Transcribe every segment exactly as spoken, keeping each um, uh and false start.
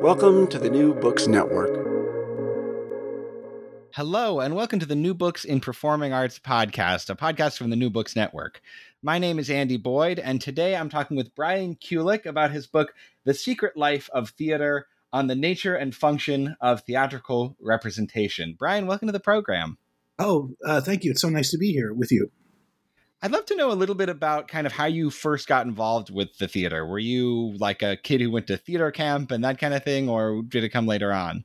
Welcome to the New Books Network. Hello, and welcome to the New Books in Performing Arts podcast, a podcast from the New Books Network. My name is Andy Boyd, and today I'm talking with Brian Kulick about his book, The Secret Life of Theater, on the Nature and Function of Theatrical Representation. Brian, welcome to the program. Oh, uh, thank you. It's so nice to be here with you. I'd love to know a little bit about kind of how you first got involved with the theater. Were you like a kid who went to theater camp and that kind of thing, or did it come later on?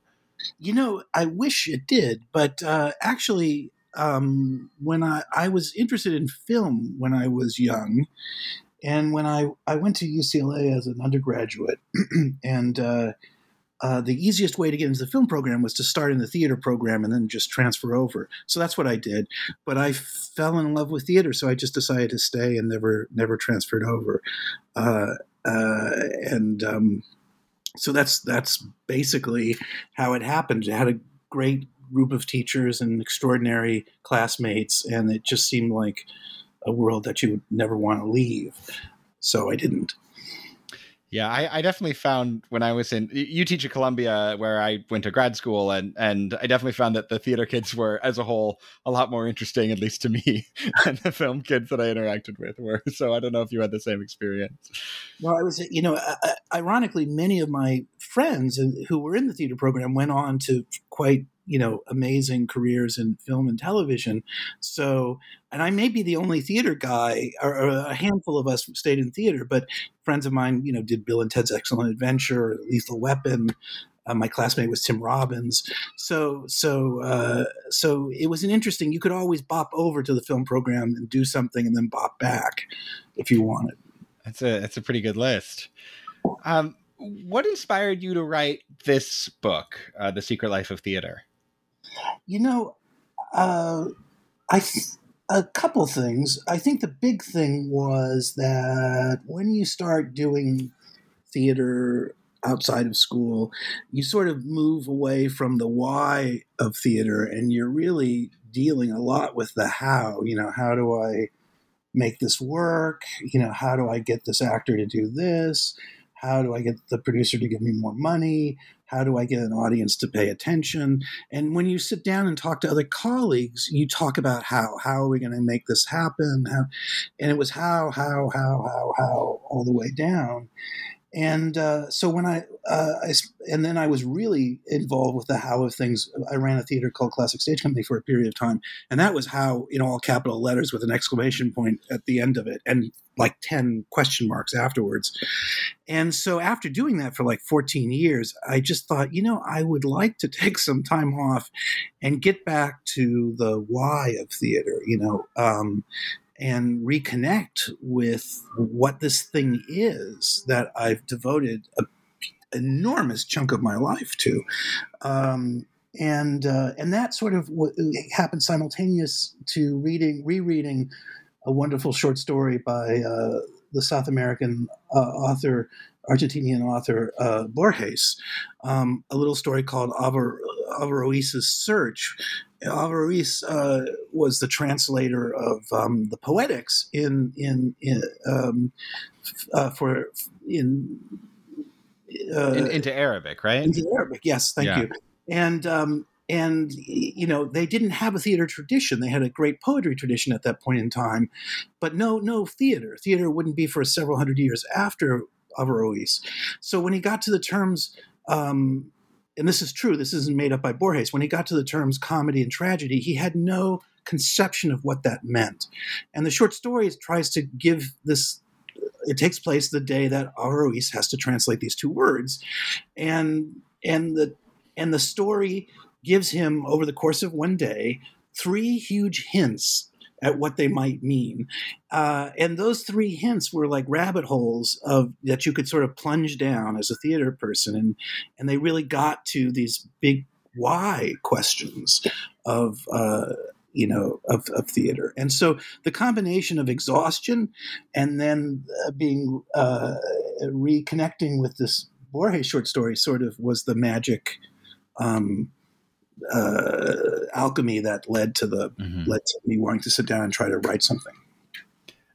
You know, I wish it did, but uh, actually um, when I, I was interested in film when I was young, and when I, I went to U C L A as an undergraduate, and uh, uh, the easiest way to get into the film program was to start in the theater program and then just transfer over. So that's what I did. But I fell in love with theater, so I just decided to stay and never never transferred over. Uh, uh, and um, so that's that's basically how it happened. I had a great group of teachers and extraordinary classmates, and it just seemed like a world that you would never want to leave. So I didn't. Yeah, I, I definitely found when I was in, you teach at Columbia where I went to grad school, and and I definitely found that the theater kids were as a whole a lot more interesting, at least to me, than the film kids that I interacted with were. So I don't know if you had the same experience. Well, I was, you know, ironically, many of my friends who were in the theater program went on to quite, you know, amazing careers in film and television. So, and I may be the only theater guy, or, or a handful of us stayed in theater, but friends of mine, you know, did Bill and Ted's Excellent Adventure, Lethal Weapon. Uh, my classmate was Tim Robbins. So, so, uh, so it was an interesting, you could always bop over to the film program and do something and then bop back if you wanted. That's a, that's a pretty good list. Um, what inspired you to write this book, uh, The Secret Life of Theater? You know, uh, I th- a couple things. I think the big thing was that when you start doing theater outside of school, you sort of move away from the why of theater, and you're really dealing a lot with the how. You know, how do I make this work? You know, how do I get this actor to do this? How do I get the producer to give me more money? How do I get an audience to pay attention? And when you sit down and talk to other colleagues, you talk about how. How are we going to make this happen? How? And it was how, how, how, how, how, all the way down. And uh, so when I, uh, I, and then I was really involved with the how of things. I ran a theater called Classic Stage Company for a period of time. And that was how, in all capital letters with an exclamation point at the end of it and like ten question marks afterwards. And so after doing that for like fourteen years, I just thought, you know, I would like to take some time off and get back to the why of theater, you know, um, and reconnect with what this thing is that I've devoted an enormous chunk of my life to. Um, and uh, and that sort of w- happened simultaneous to reading, rereading a wonderful short story by uh, the South American uh, author, Argentinian author uh, Borges, um, a little story called Aver- Averroes' Search, Averroes uh, was the translator of um, the Poetics in in, in um, uh, for in, uh, in into Arabic, right? Into Arabic, yes. Thank yeah. you. And um, and you know they didn't have a theater tradition. They had a great poetry tradition at that point in time, but no no theater. Theater wouldn't be for several hundred years after Averroes. So when he got to the terms. Um, And this is true, this isn't made up by Borges. When he got to the terms comedy and tragedy, he had no conception of what that meant. And the short story tries to give this, it takes place the day that Averroes has to translate these two words. And and the and the story gives him, over the course of one day, three huge hints at what they might mean. Uh, and those three hints were like rabbit holes of that you could sort of plunge down as a theater person. And, and they really got to these big why questions of, uh, you know, of, of theater. And so the combination of exhaustion and then uh, being uh, reconnecting with this Borges short story sort of was the magic um Uh, alchemy that led to the mm-hmm. led to me wanting to sit down and try to write something.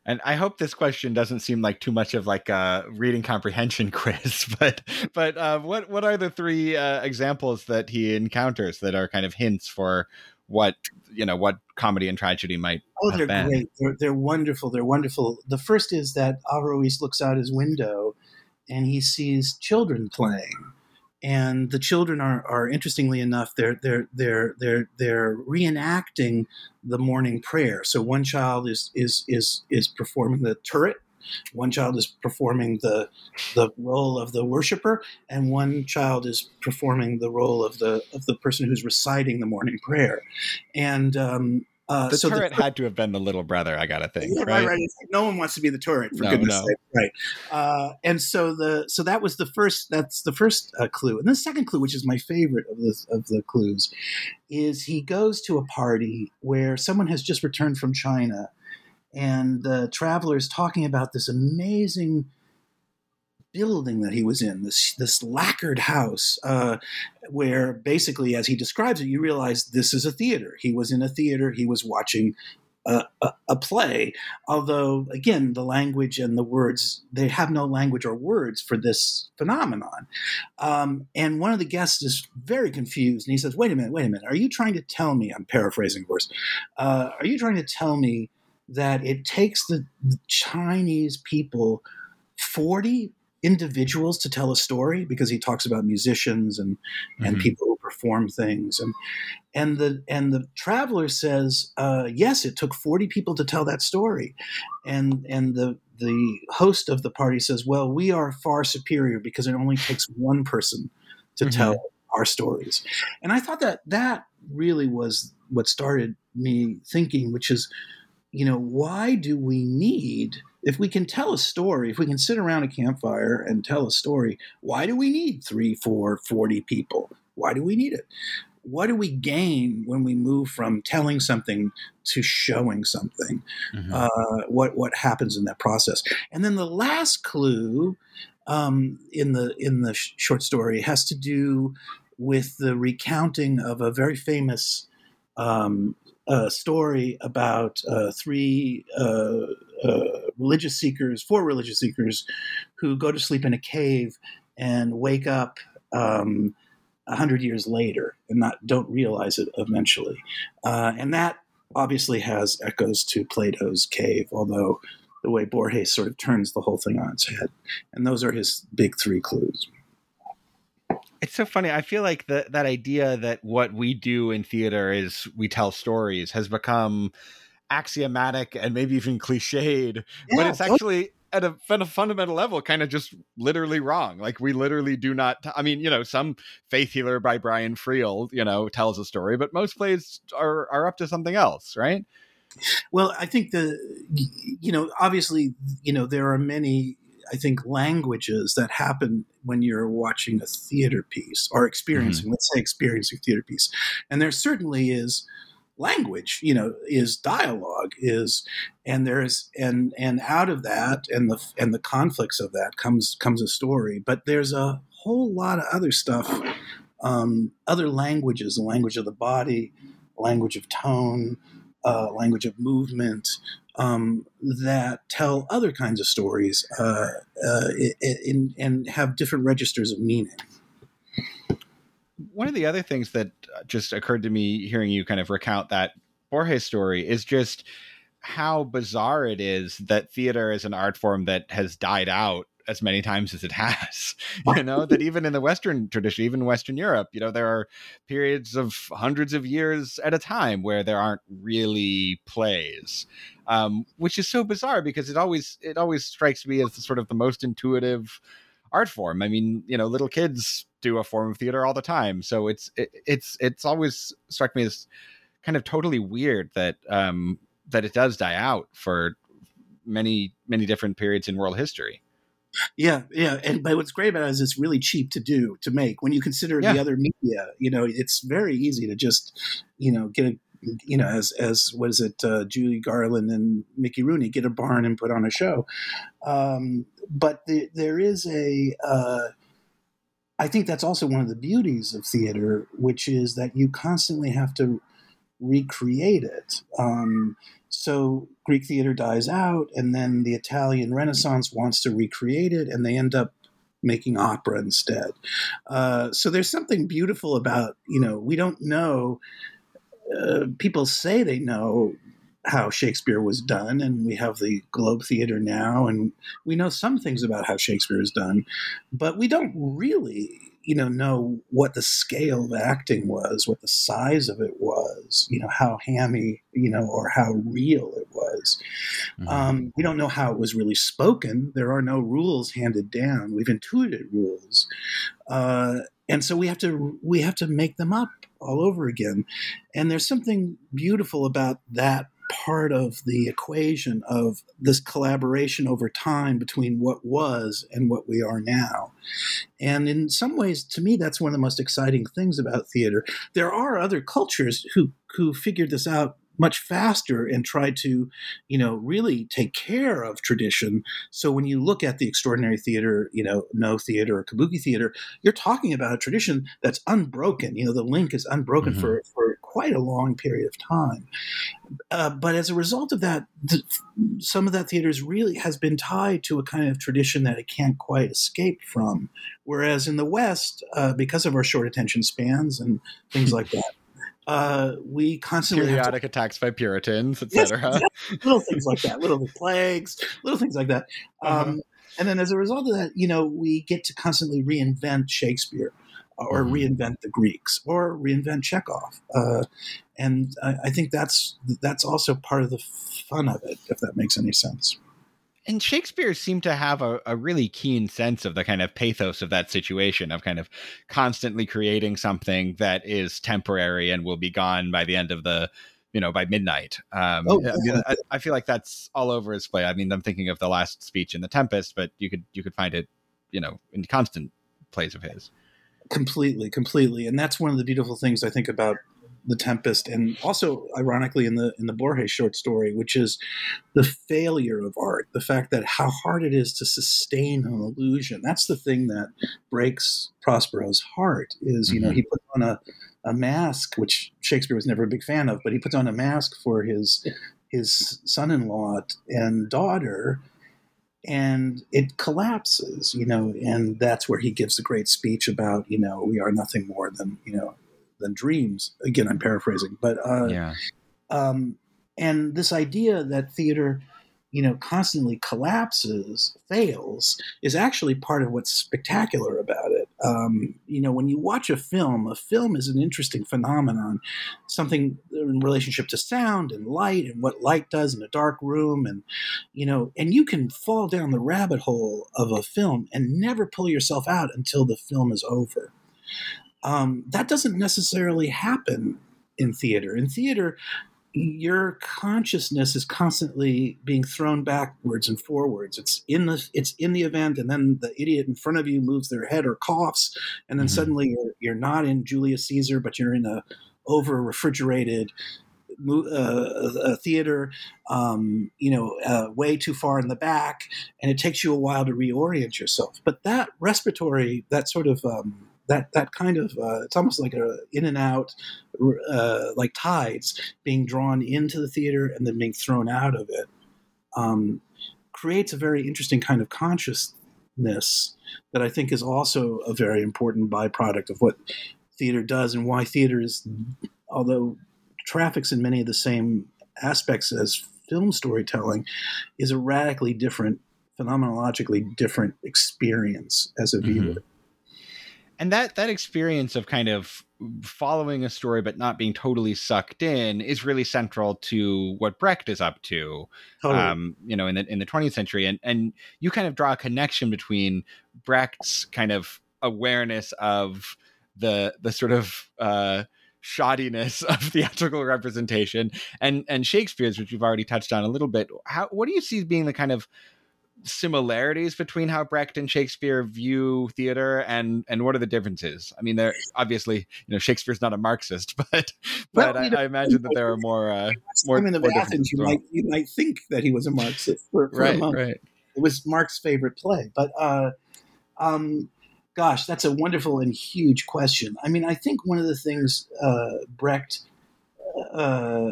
And I hope this question doesn't seem like too much of like a reading comprehension quiz, but but uh, what what are the three uh, examples that he encounters that are kind of hints for what you know what comedy and tragedy might? Oh, have they're been? great. They're, they're wonderful. They're wonderful. The first is that Averroes looks out his window and he sees children playing. And the children are, are interestingly enough, they're they're they're they're they're reenacting the morning prayer. So one child is is is is performing the turret, one child is performing the the role of the worshiper, and one child is performing the role of the of the person who's reciting the morning prayer. And um, uh, the so turret the, had to have been the little brother, I gotta think. Yeah, right? Right. No one wants to be the turret, for no, goodness' no. sake. Right. Uh, and so the so that was the first that's the first uh, clue. And the second clue, which is my favorite of the of the clues, is he goes to a party where someone has just returned from China, and the traveler is talking about this amazing building that he was in, this this lacquered house, uh, where basically, as he describes it, you realize this is a theater. He was in a theater. He was watching A, a play, although again the language and the words, they have no language or words for this phenomenon. Um, and one of the guests is very confused, and he says, "Wait a minute, wait a minute. Are you trying to tell me?" I'm paraphrasing, of course. Uh, are you trying to tell me that it takes the, the Chinese people forty individuals to tell a story? Because he talks about musicians and and mm-hmm. people perform things, and and the and the traveler says, uh, yes, it took forty people to tell that story, and and the the host of the party says, well, we are far superior because it only takes one person to mm-hmm. tell our stories. And I thought that that really was what started me thinking, which is, you know, why do we need, if we can tell a story, if we can sit around a campfire and tell a story, why do we need three, four, forty people? Why do we need it? What do we gain when we move from telling something to showing something? Mm-hmm. Uh, what what happens in that process? And then the last clue um, in the in the sh- short story has to do with the recounting of a very famous um, uh, story about uh, three uh, uh, religious seekers, four religious seekers, who go to sleep in a cave and wake up Um, a hundred years later and not don't realize it eventually. Uh, and that obviously has echoes to Plato's cave, although the way Borges sort of turns the whole thing on its head. And those are his big three clues. It's so funny. I feel like the, that idea that what we do in theater is we tell stories has become axiomatic and maybe even cliched, yeah, but it's actually... Okay. At a, at a fundamental level, kind of just literally wrong. Like we literally do not. T- I mean, you know, some Faith Healer by Brian Friel, you know, tells a story, but most plays are are up to something else, right? Well, I think the, you know, obviously, you know, there are many, I think, languages that happen when you're watching a theater piece or experiencing, mm-hmm. let's say, experiencing theater piece, and there certainly is. Language, you know, is dialogue is, and there's and and out of that and the and the conflicts of that comes comes a story. But there's a whole lot of other stuff, um, other languages, the language of the body, language of tone, uh, language of movement, um, that tell other kinds of stories uh, uh, in, and have different registers of meaning. One of the other things that just occurred to me hearing you kind of recount that Borges story is just how bizarre it is that theater is an art form that has died out as many times as it has, you know, that even in the Western tradition, even Western Europe, you know, there are periods of hundreds of years at a time where there aren't really plays, um, which is so bizarre because it always, it always strikes me as the, sort of the most intuitive art form. I mean, you know, little kids do a form of theater all the time. So it's, it, it's, it's always struck me as kind of totally weird that, um, that it does die out for many, many different periods in world history. Yeah, yeah, and but what's great about it is it's really cheap to do, to make. When you consider yeah. the other media, you know, it's very easy to just, you know, get a, you know, as as what is it, uh, Judy Garland and Mickey Rooney, get a barn and put on a show. Um, but the, there is a, uh, I think that's also one of the beauties of theater, which is that you constantly have to recreate it. Um, so Greek theater dies out, and then the Italian Renaissance wants to recreate it, and they end up making opera instead. Uh, so there's something beautiful about, you know, we don't know, uh, people say they know how Shakespeare was done, and we have the Globe Theater now, and we know some things about how Shakespeare is done, but we don't really you know, know what the scale of acting was, what the size of it was, you know, how hammy, you know, or how real it was. Mm-hmm. Um, we don't know how it was really spoken. There are no rules handed down. We've intuited rules. Uh, and so we have to, we have to make them up all over again. And there's something beautiful about that part of the equation of this collaboration over time between what was and what we are now. And in some ways, to me, that's one of the most exciting things about theater. There are other cultures who, who figured this out much faster and tried to, you know, really take care of tradition. So when you look at the extraordinary theater, you know, Noh theater or kabuki theater, you're talking about a tradition that's unbroken. You know, the link is unbroken mm-hmm. for, for quite a long period of time. Uh, but as a result of that, th- some of that theater is really has been tied to a kind of tradition that it can't quite escape from. Whereas in the West, uh, because of our short attention spans and things like that, Uh, we constantly periodic have to, attacks by Puritans, et yes, cetera. Yes, little things like that, little plagues, little things like that. Um, uh-huh. And then as a result of that, you know, we get to constantly reinvent Shakespeare or mm-hmm. reinvent the Greeks or reinvent Chekhov. Uh, and I, I think that's that's also part of the fun of it, if that makes any sense. And Shakespeare seemed to have a, a really keen sense of the kind of pathos of that situation, of kind of constantly creating something that is temporary and will be gone by the end of the, you know, by midnight. Um, oh, yeah. I, I feel like that's all over his play. I mean, I'm thinking of the last speech in The Tempest, but you could you could find it, you know, in constant plays of his. Completely, completely. And that's one of the beautiful things I think about The Tempest, and also ironically in the in the Borges short story, which is the failure of art, the fact that how hard it is to sustain an illusion. That's the thing that breaks Prospero's heart is, you know, he puts on a, a mask, which Shakespeare was never a big fan of, but he puts on a mask for his his son-in-law and daughter, and it collapses, you know, and that's where he gives the great speech about, you know, we are nothing more than, you know, than dreams. Again, I'm paraphrasing, but uh, yeah. um, and this idea that theater, you know, constantly collapses, fails, is actually part of what's spectacular about it. Um, you know, when you watch a film, a film is an interesting phenomenon, something in relationship to sound and light and what light does in a dark room. And, you know, and you can fall down the rabbit hole of a film and never pull yourself out until the film is over. Um, that doesn't necessarily happen in theater. In theater, your consciousness is constantly being thrown backwards and forwards. It's in the it's in the event, and then the idiot in front of you moves their head or coughs, and then mm-hmm. suddenly you're, you're not in Julius Caesar, but you're in a over-refrigerated Uh, a theater, um, you know, uh, way too far in the back, and it takes you a while to reorient yourself. But that respiratory, that sort of um, that that kind of uh, it's almost like a in and out, uh, like tides being drawn into the theater and then being thrown out of it, um, creates a very interesting kind of consciousness that I think is also a very important byproduct of what theater does and why theater is, although traffics in many of the same aspects as film storytelling, is a radically different, phenomenologically different experience as a viewer. Mm-hmm. And that that experience of kind of following a story but not being totally sucked in is really central to what Brecht is up to, totally. um, you know, in the in the twentieth century. And and you kind of draw a connection between Brecht's kind of awareness of the the sort of uh, shoddiness of theatrical representation and and Shakespeare's, which you've already touched on a little bit. How what do you see as being the kind of similarities between how Brecht and Shakespeare view theater, and and what are the differences? I mean, there obviously, you know, Shakespeare's not a Marxist, but but well, I, I imagine that there are more uh, more. I mean, more Athens, you might you might think that he was a Marxist for, for right, a moment. Right. It was Marx's favorite play, but uh, um, gosh, that's a wonderful and huge question. I mean, I think one of the things uh, Brecht. Uh,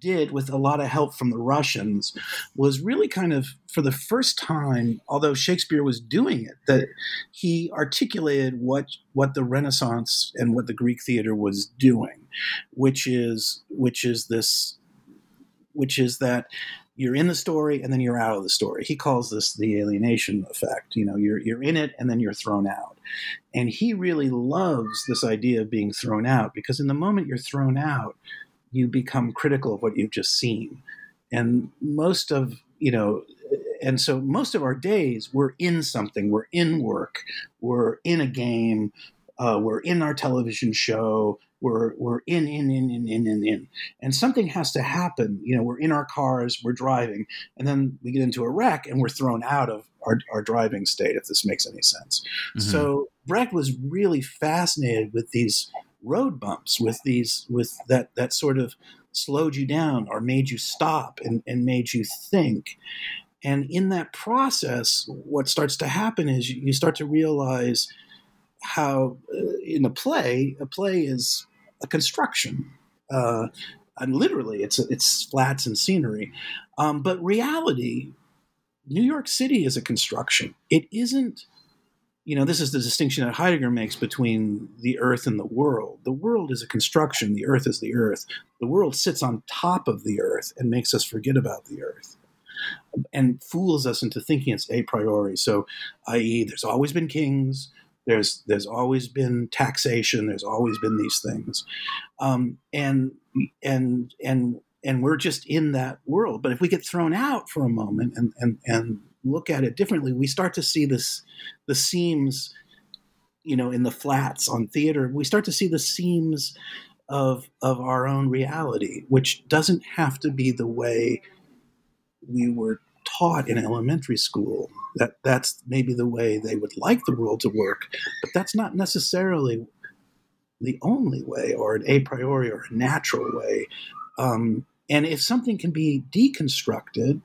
did with a lot of help from the Russians was really kind of, for the first time, although Shakespeare was doing it, that he articulated what what the Renaissance and what the Greek theater was doing, which is which is this which is that you're in the story and then you're out of the story. He calls this the alienation effect. You know, you're you're in it and then you're thrown out. And he really loves this idea of being thrown out, because in the moment you're thrown out, you become critical of what you've just seen. And most of, you know, and so most of our days we're in something, we're in work, we're in a game, uh, we're in our television show, we're, we're in, in, in, in, in, in, in. And something has to happen. You know, we're in our cars, we're driving, and then we get into a wreck and we're thrown out of our, our driving state, if this makes any sense. Mm-hmm. So Brecht was really fascinated with these road bumps, with these, with that, that sort of slowed you down or made you stop and, and made you think. And in that process, what starts to happen is you start to realize how uh, in a play, a play is a construction. Uh, and literally it's, it's flats and scenery. Um, but reality, New York City is a construction. It isn't, you know, this is the distinction that Heidegger makes between the earth and the world. The world is a construction. The earth is the earth. The world sits on top of the earth and makes us forget about the earth and fools us into thinking it's a priori. So, that is, there's always been kings. There's there's always been taxation. There's always been these things. Um, and and and and we're just in that world. But if we get thrown out for a moment and and and look at it differently, we start to see this, the seams, you know, in the flats on theater, we start to see the seams of, of our own reality, which doesn't have to be the way we were taught in elementary school. That that's maybe the way they would like the world to work, but that's not necessarily the only way, or an a priori or a natural way. Um, and if something can be deconstructed,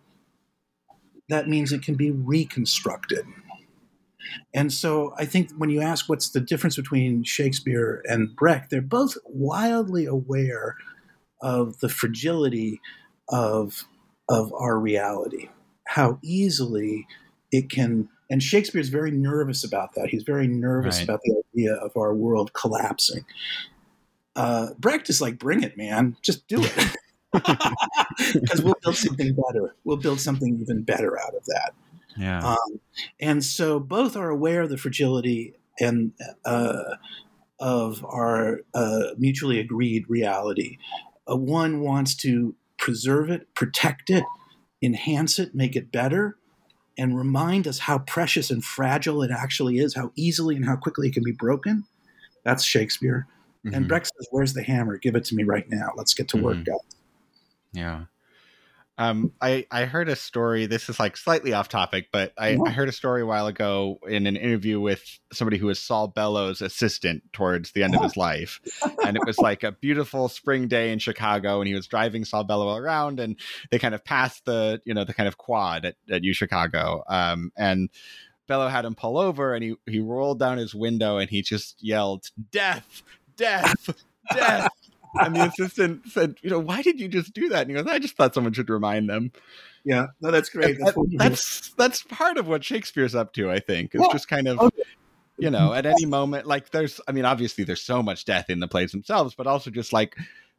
that means it can be reconstructed. And so I think when you ask what's the difference between Shakespeare and Brecht, they're both wildly aware of the fragility of, of our reality, how easily it can, and Shakespeare's very nervous about that. He's very nervous right. about the idea of our world collapsing. Uh, Brecht is like, bring it, man, just do it. Because we'll build something better. We'll build something even better out of that. Yeah. Um, and so both are aware of the fragility and uh, of our uh, mutually agreed reality. Uh, one wants to preserve it, protect it, enhance it, make it better, and remind us how precious and fragile it actually is, how easily and how quickly it can be broken. That's Shakespeare. Mm-hmm. And Brecht says, where's the hammer? Give it to me right now. Let's get to mm-hmm. work, guys. Yeah. Um, I, I heard a story, this is like slightly off topic, but I, yeah. I heard a story a while ago in an interview with somebody who was Saul Bellow's assistant towards the end of his life. And it was like a beautiful spring day in Chicago, and he was driving Saul Bellow around, and they kind of passed the, you know, the kind of quad at, at U Chicago. Um, and Bellow had him pull over, and he, he rolled down his window and he just yelled, "Death, death, death." And the assistant said, "You know, why did you just do that?" And he goes, "I just thought someone should remind them." Yeah, no, that's great. That's that, that's, that's part of what Shakespeare's up to, I think. It's well, just kind of, okay. you know, at any moment, like there's, I mean, obviously there's so much death in the plays themselves, but also just like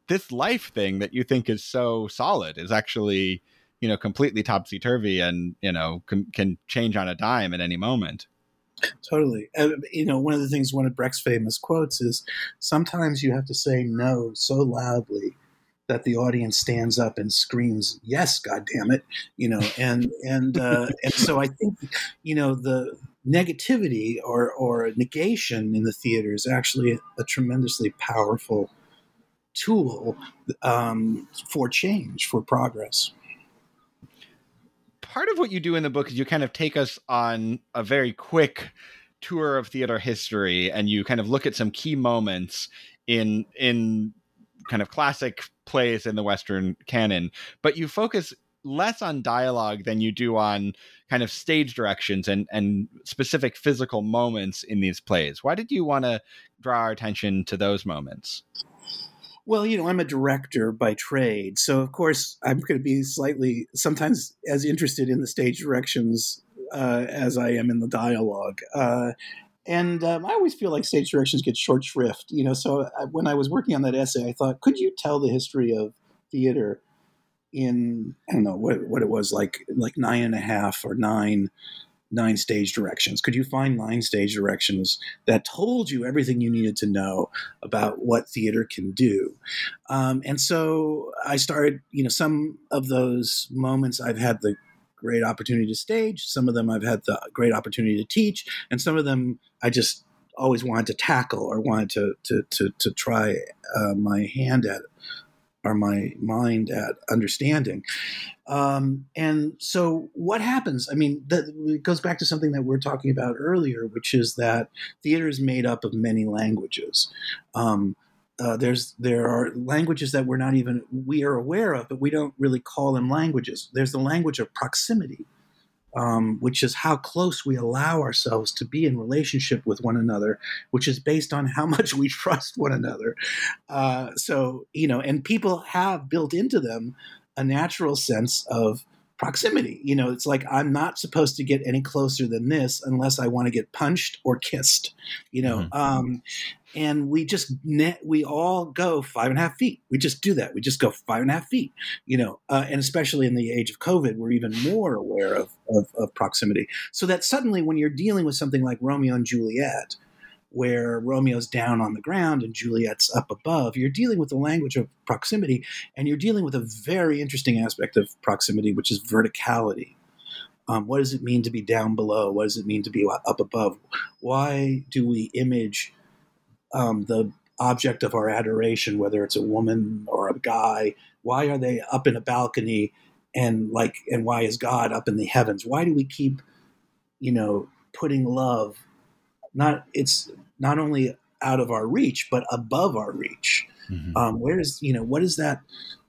this life thing that you think is so solid is actually, you know, completely topsy-turvy and, you know, can, can change on a dime at any moment. Totally. And, you know, one of the things, one of Brecht's famous quotes is, "Sometimes you have to say no so loudly that the audience stands up and screams, 'Yes, goddamn it!'" You know, and and uh, and so I think, you know, the negativity or or negation in the theater is actually a, a tremendously powerful tool um, for change, for progress. Part of what you do in the book is you kind of take us on a very quick tour of theater history, and you kind of look at some key moments in in kind of classic plays in the Western canon, but you focus less on dialogue than you do on kind of stage directions and, and specific physical moments in these plays. Why did you want to draw our attention to those moments? Well, you know, I'm a director by trade, so of course I'm going to be slightly sometimes as interested in the stage directions uh, as I am in the dialogue. Uh, and um, I always feel like stage directions get short shrift, you know, so I, when I was working on that essay, I thought, could you tell the history of theater in, I don't know, what what it was, like like nine and a half or nine nine stage directions? Could you find nine stage directions that told you everything you needed to know about what theater can do? Um, and so I started, you know, some of those moments I've had the great opportunity to stage, some of them I've had the great opportunity to teach, and some of them I just always wanted to tackle or wanted to to to, to try uh, my hand at or my mind at understanding. Um, and so what happens? I mean, that it goes back to something that we were talking about earlier, which is that theater is made up of many languages. Um, uh, there's there are languages that we're not even, we are aware of, but we don't really call them languages. There's the language of proximity, um, which is how close we allow ourselves to be in relationship with one another, which is based on how much we trust one another. Uh, so, you know, and people have built into them a natural sense of proximity. You know, it's like, I'm not supposed to get any closer than this unless I want to get punched or kissed, you know? Mm-hmm. Um, and we just net, we all go five and a half feet. We just do that. We just go five and a half feet, you know? Uh, and especially in the age of COVID, we're even more aware of, of, of proximity. So that suddenly when you're dealing with something like Romeo and Juliet, where Romeo's down on the ground and Juliet's up above, you're dealing with the language of proximity, and you're dealing with a very interesting aspect of proximity, which is verticality. Um, what does it mean to be down below? What does it mean to be up above? Why do we image um, the object of our adoration, whether it's a woman or a guy? Why are they up in a balcony, and like, and why is God up in the heavens? Why do we keep, you know, putting love? Not it's not only out of our reach, but above our reach. Mm-hmm. Um, where is, you know, what does that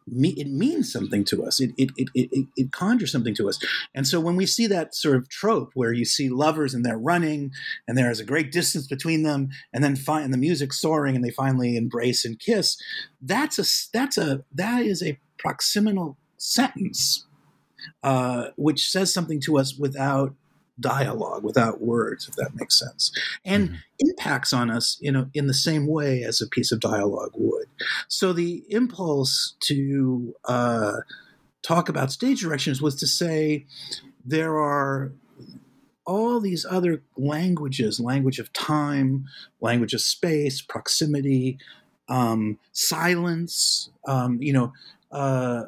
mean? It means something to us. It it, it it it conjures something to us. And so when we see that sort of trope where you see lovers and they're running and there is a great distance between them, and then fi- and the music soaring and they finally embrace and kiss, that's a that's a that is a proximal sentence, uh, which says something to us without dialogue, without words, if that makes sense, and mm-hmm. impacts on us, you know, in the same way as a piece of dialogue would. So the impulse to uh, talk about stage directions was to say there are all these other languages: language of time, language of space, proximity, um, silence. Um, you know, uh,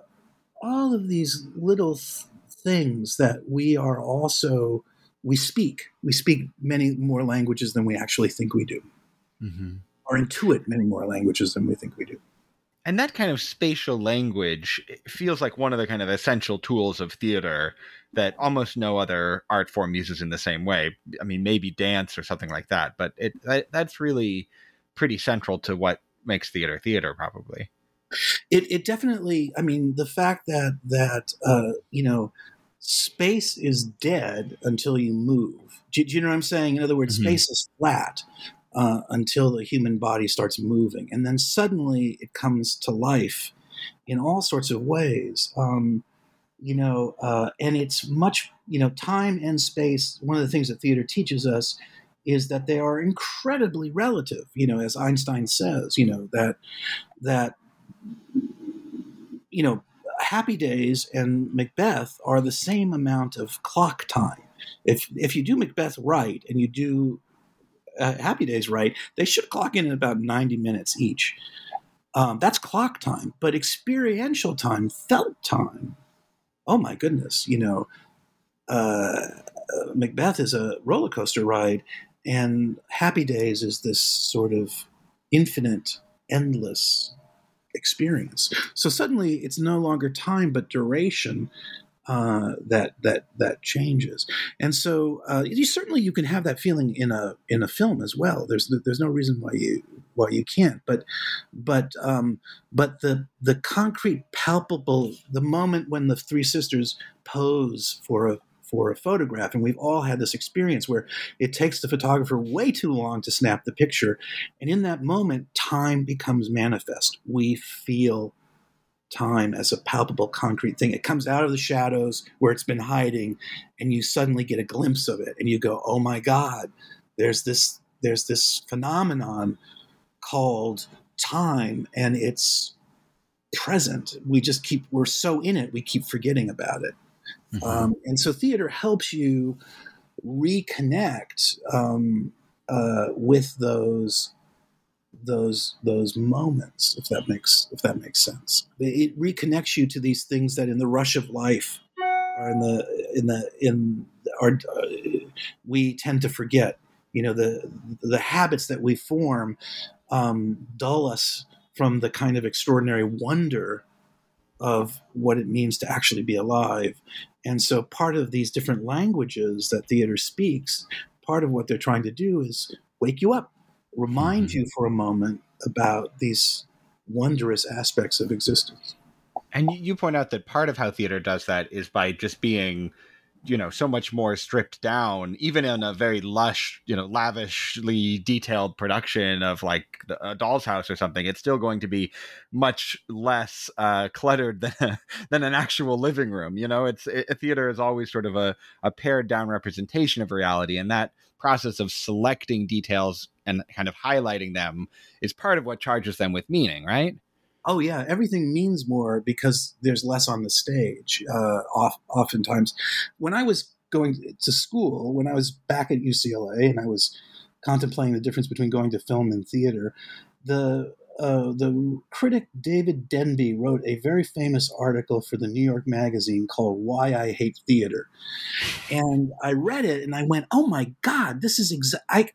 all of these little th- things that we are also. We speak. We speak many more languages than we actually think we do, mm-hmm. or intuit many more languages than we think we do. And that kind of spatial language feels like one of the kind of essential tools of theater that almost no other art form uses in the same way. I mean, maybe dance or something like that, but it that, that's really pretty central to what makes theater theater, probably. It, it definitely. I mean, the fact that that uh, you know. space is dead until you move. Do, do you know what I'm saying? In other words, mm-hmm. space is flat uh, until the human body starts moving. And then suddenly it comes to life in all sorts of ways. Um, you know, uh, and it's much, you know, time and space. One of the things that theater teaches us is that they are incredibly relative, you know, as Einstein says, you know, that, that, you know, Happy Days and Macbeth are the same amount of clock time. If if you do Macbeth right and you do uh, Happy Days right, they should clock in at about ninety minutes each. Um, that's clock time. But experiential time, felt time, oh my goodness, you know, uh, Macbeth is a roller coaster ride and Happy Days is this sort of infinite, endless experience. So suddenly it's no longer time but duration uh, that that that changes. And so uh, you, certainly you can have that feeling in a in a film as well. There's there's no reason why you why you can't. But but um, but the the concrete, palpable, the moment when the three sisters pose for a for a photograph, and we've all had this experience where it takes the photographer way too long to snap the picture. And in that moment, time becomes manifest. We feel time as a palpable, concrete thing. It comes out of the shadows where it's been hiding, and you suddenly get a glimpse of it, and you go, oh my God, there's this, there's this phenomenon called time, and it's present. We just keep, we're so in it, we keep forgetting about it. Mm-hmm. Um, and so theater helps you reconnect um, uh, with those those those moments, if that makes if that makes sense. It reconnects you to these things that, in the rush of life, or in the in the in our, uh, we tend to forget. You know, the the habits that we form um, dull us from the kind of extraordinary wonder of what it means to actually be alive. And so part of these different languages that theater speaks, part of what they're trying to do is wake you up, remind mm-hmm. you for a moment about these wondrous aspects of existence. And you point out that part of how theater does that is by just being, you know, so much more stripped down, even in a very lush, you know, lavishly detailed production of like a Doll's House or something. It's still going to be much less uh, cluttered than a, than an actual living room. You know, it's it, theater is always sort of a, a pared down representation of reality, and that process of selecting details and kind of highlighting them is part of what charges them with meaning, right? Oh yeah, everything means more because there's less on the stage. Uh, off, oftentimes, when I was going to school, when I was back at U C L A, and I was contemplating the difference between going to film and theater, the uh, the critic David Denby wrote a very famous article for the New York Magazine called "Why I Hate Theater," and I read it and I went, "Oh my God, this is exactly."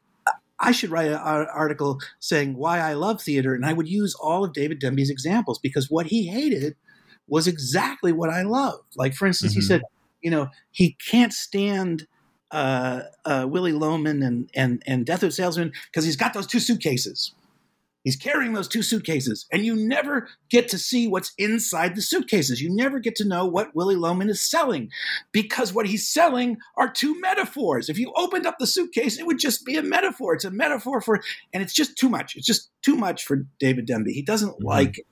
I should write an article saying why I love theater, and I would use all of David Denby's examples, because what he hated was exactly what I loved. Like, for instance, mm-hmm. he said, you know, he can't stand uh, uh, Willy Loman and and and Death of a Salesman because he's got those two suitcases. He's carrying those two suitcases, and you never get to see what's inside the suitcases. You never get to know what Willy Loman is selling, because what he's selling are two metaphors. If you opened up the suitcase, it would just be a metaphor. It's a metaphor for, and it's just too much. It's just too much for David Denby. He doesn't mm-hmm. like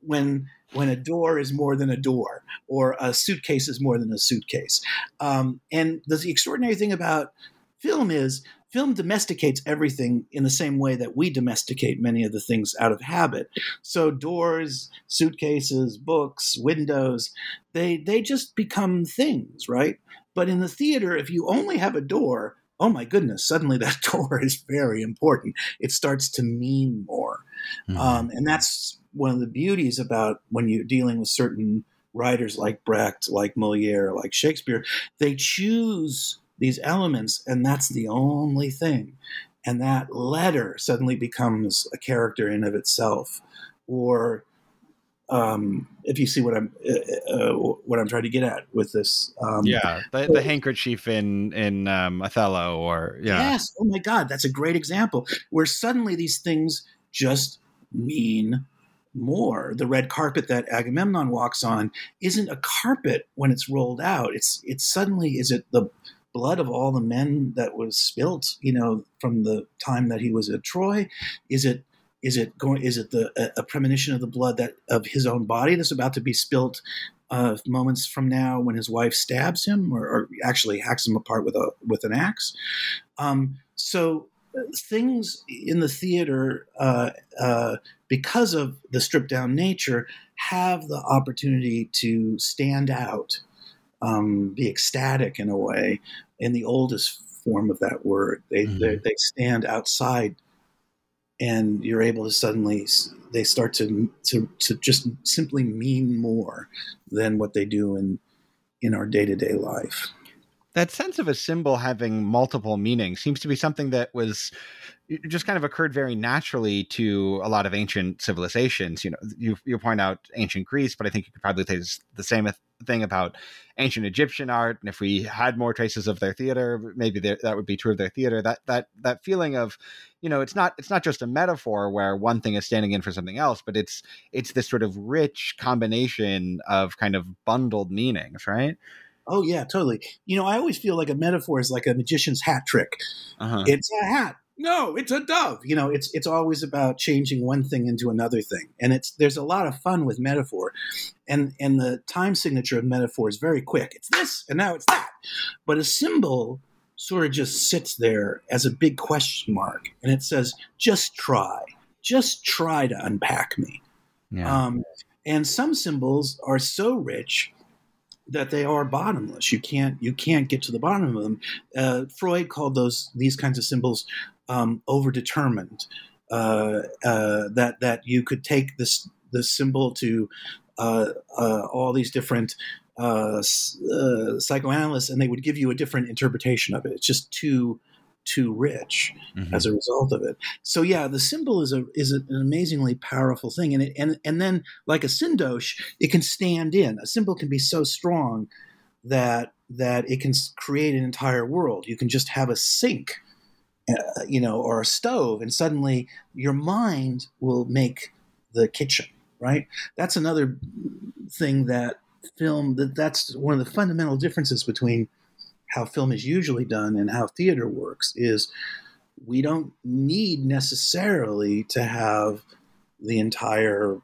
when when a door is more than a door, or a suitcase is more than a suitcase. Um, and the, the extraordinary thing about film is, film domesticates everything in the same way that we domesticate many of the things out of habit. So doors, suitcases, books, windows, they they just become things, right? But in the theater, if you only have a door, oh my goodness, suddenly that door is very important. It starts to mean more. Mm-hmm. Um, and that's one of the beauties about when you're dealing with certain writers like Brecht, like Moliere, like Shakespeare. They choose these elements, and that's the only thing. And that letter suddenly becomes a character in of itself. Or um, if you see what I'm uh, uh, what I'm trying to get at with this, um, yeah, the, the handkerchief in in um, Othello, or yeah, yes, oh my God, that's a great example where suddenly these things just mean more, the red carpet that Agamemnon walks on isn't a carpet when it's rolled out. It's it's suddenly, is it the blood of all the men that was spilt, you know, from the time that he was at Troy? Is it is it going? Is it the a, a premonition of the blood that of his own body that's about to be spilt uh, moments from now when his wife stabs him or, or actually hacks him apart with a with an axe? Um, so. Things in the theater, uh, uh, because of the stripped-down nature, have the opportunity to stand out, um, be ecstatic in a way, in the oldest form of that word. They mm-hmm. they stand outside, and you're able to suddenly they start to to to just simply mean more than what they do in in our day-to-day life. That sense of a symbol having multiple meanings seems to be something that was just kind of occurred very naturally to a lot of ancient civilizations. You know, you, you point out ancient Greece, but I think you could probably say the same thing about ancient Egyptian art. And if we had more traces of their theater, maybe there, that would be true of their theater. That that that feeling of, you know, it's not it's not just a metaphor where one thing is standing in for something else, but it's it's this sort of rich combination of kind of bundled meanings, right? Oh, yeah, totally. You know, I always feel like a metaphor is like a magician's hat trick. Uh-huh. It's a hat. No, it's a dove. You know, it's it's always about changing one thing into another thing. And it's there's a lot of fun with metaphor. And and the time signature of metaphor is very quick. It's this, and now it's that. But a symbol sort of just sits there as a big question mark. And it says, just try. Just try to unpack me. Yeah. Um, and some symbols are so rich that they are bottomless. You can't you can't get to the bottom of them. Uh, Freud called those these kinds of symbols um, overdetermined. Uh, uh, that that you could take this this symbol to uh, uh, all these different uh, uh, psychoanalysts, and they would give you a different interpretation of it. It's just too too rich mm-hmm. as a result of it. So yeah, the symbol is a is an amazingly powerful thing, and it, and and then like a sindosh, it can stand in. A symbol can be so strong that that it can create an entire world. You can just have a sink, uh, you know, or a stove, and suddenly your mind will make the kitchen. Right? That's another thing that film that that's one of the fundamental differences between how film is usually done and how theater works is we don't need necessarily to have the entire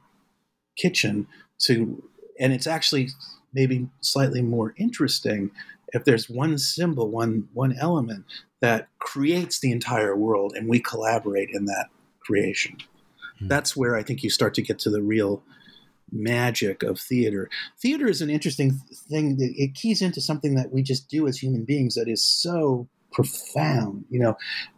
kitchen to, and it's actually maybe slightly more interesting if there's one symbol, one, one element that creates the entire world and we collaborate in that creation. Mm-hmm. That's where I think you start to get to the real magic of theater. Theater is an interesting thing. That it keys into something that we just do as human beings that is so profound. You know,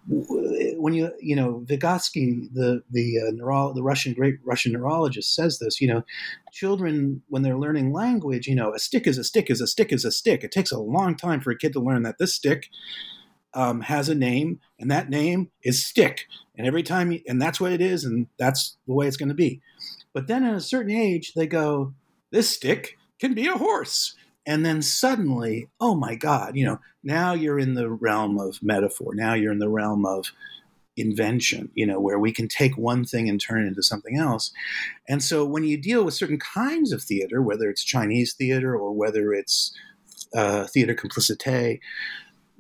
when you you know Vygotsky, the the uh, neuro the Russian great Russian neurologist says this. You know, children when they're learning language, you know, a stick is a stick is a stick is a stick. It takes a long time for a kid to learn that this stick um, has a name, and that name is stick. And every time, you, and that's what it is, and that's the way it's going to be. But then at a certain age, they go, this stick can be a horse. And then suddenly, oh my God, you know, now you're in the realm of metaphor. Now you're in the realm of invention, you know, where we can take one thing and turn it into something else. And so when you deal with certain kinds of theater, whether it's Chinese theater or whether it's uh, theater complicité,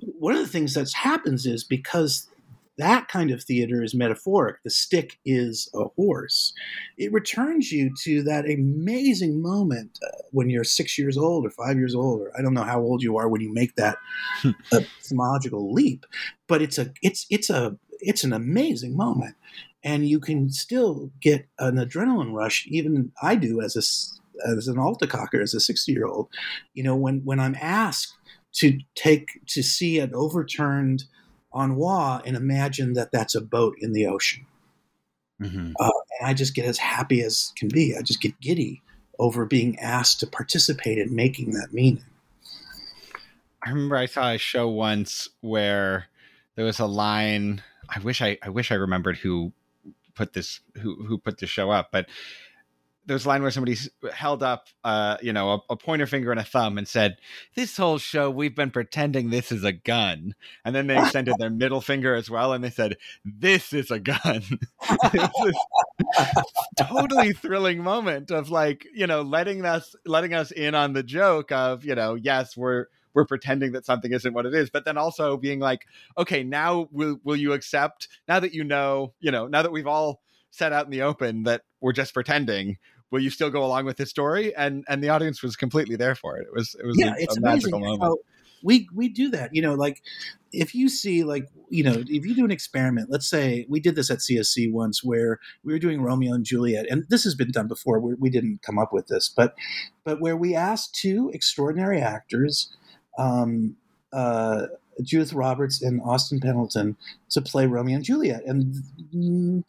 one of the things that happens is because that kind of theater is metaphoric. The stick is a horse. It returns you to that amazing moment uh, when you're six years old or five years old, or I don't know how old you are when you make that uh, etymological leap. But it's a it's it's a it's an amazing moment, and you can still get an adrenaline rush. Even I do as a as an altacocker, as a sixty year old. You know, when when I'm asked to take to see an overturned Envoi and imagine that that's a boat in the ocean. Mm-hmm. Uh, and I just get as happy as can be. I just get giddy over being asked to participate in making that meaning. I remember I saw a show once where there was a line. I wish I, I wish I remembered who put this, who, who put the show up, but there's a line where somebody held up, uh, you know, a, a pointer finger and a thumb and said, this whole show, we've been pretending this is a gun. And then they extended their middle finger as well. And they said, this is a gun. It's this totally thrilling moment of like, you know, letting us, letting us in on the joke of, you know, yes, we're, we're pretending that something isn't what it is, but then also being like, okay, now will, will you accept, now that you know, you know, now that we've all set out in the open that we're just pretending, will you still go along with this story? And and the audience was completely there for it. It was it was yeah, a, it's a magical moment. How we we do that, you know, like if you see like, you know, if you do an experiment, let's say we did this at C S C once where we were doing Romeo and Juliet, and this has been done before. We, we didn't come up with this, but but where we asked two extraordinary actors, um, uh, Judith Roberts and Austin Pendleton, to play Romeo and Juliet, and mm,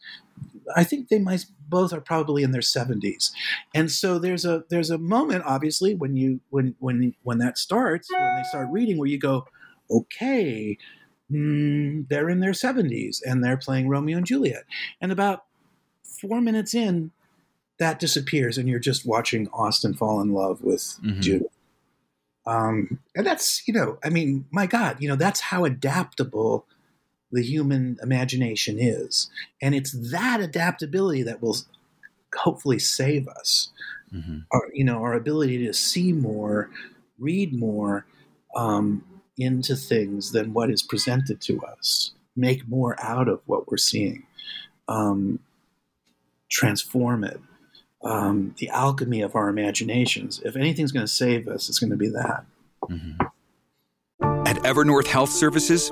I think they might both are probably in their seventies, and so there's a there's a moment obviously when you when when when that starts when they start reading where you go, okay, mm, they're in their seventies and they're playing Romeo and Juliet, and about four minutes in, that disappears and you're just watching Austin fall in love with mm-hmm. Judith. Um, and that's, you know, I mean, my God, you know, that's how adaptable the human imagination is. And it's that adaptability that will hopefully save us. Mm-hmm. Our, you know, our ability to see more, read more um, into things than what is presented to us, make more out of what we're seeing, um, transform it. Um, the alchemy of our imaginations. If anything's going to save us, it's going to be that. Mm-hmm. At Evernorth Health Services,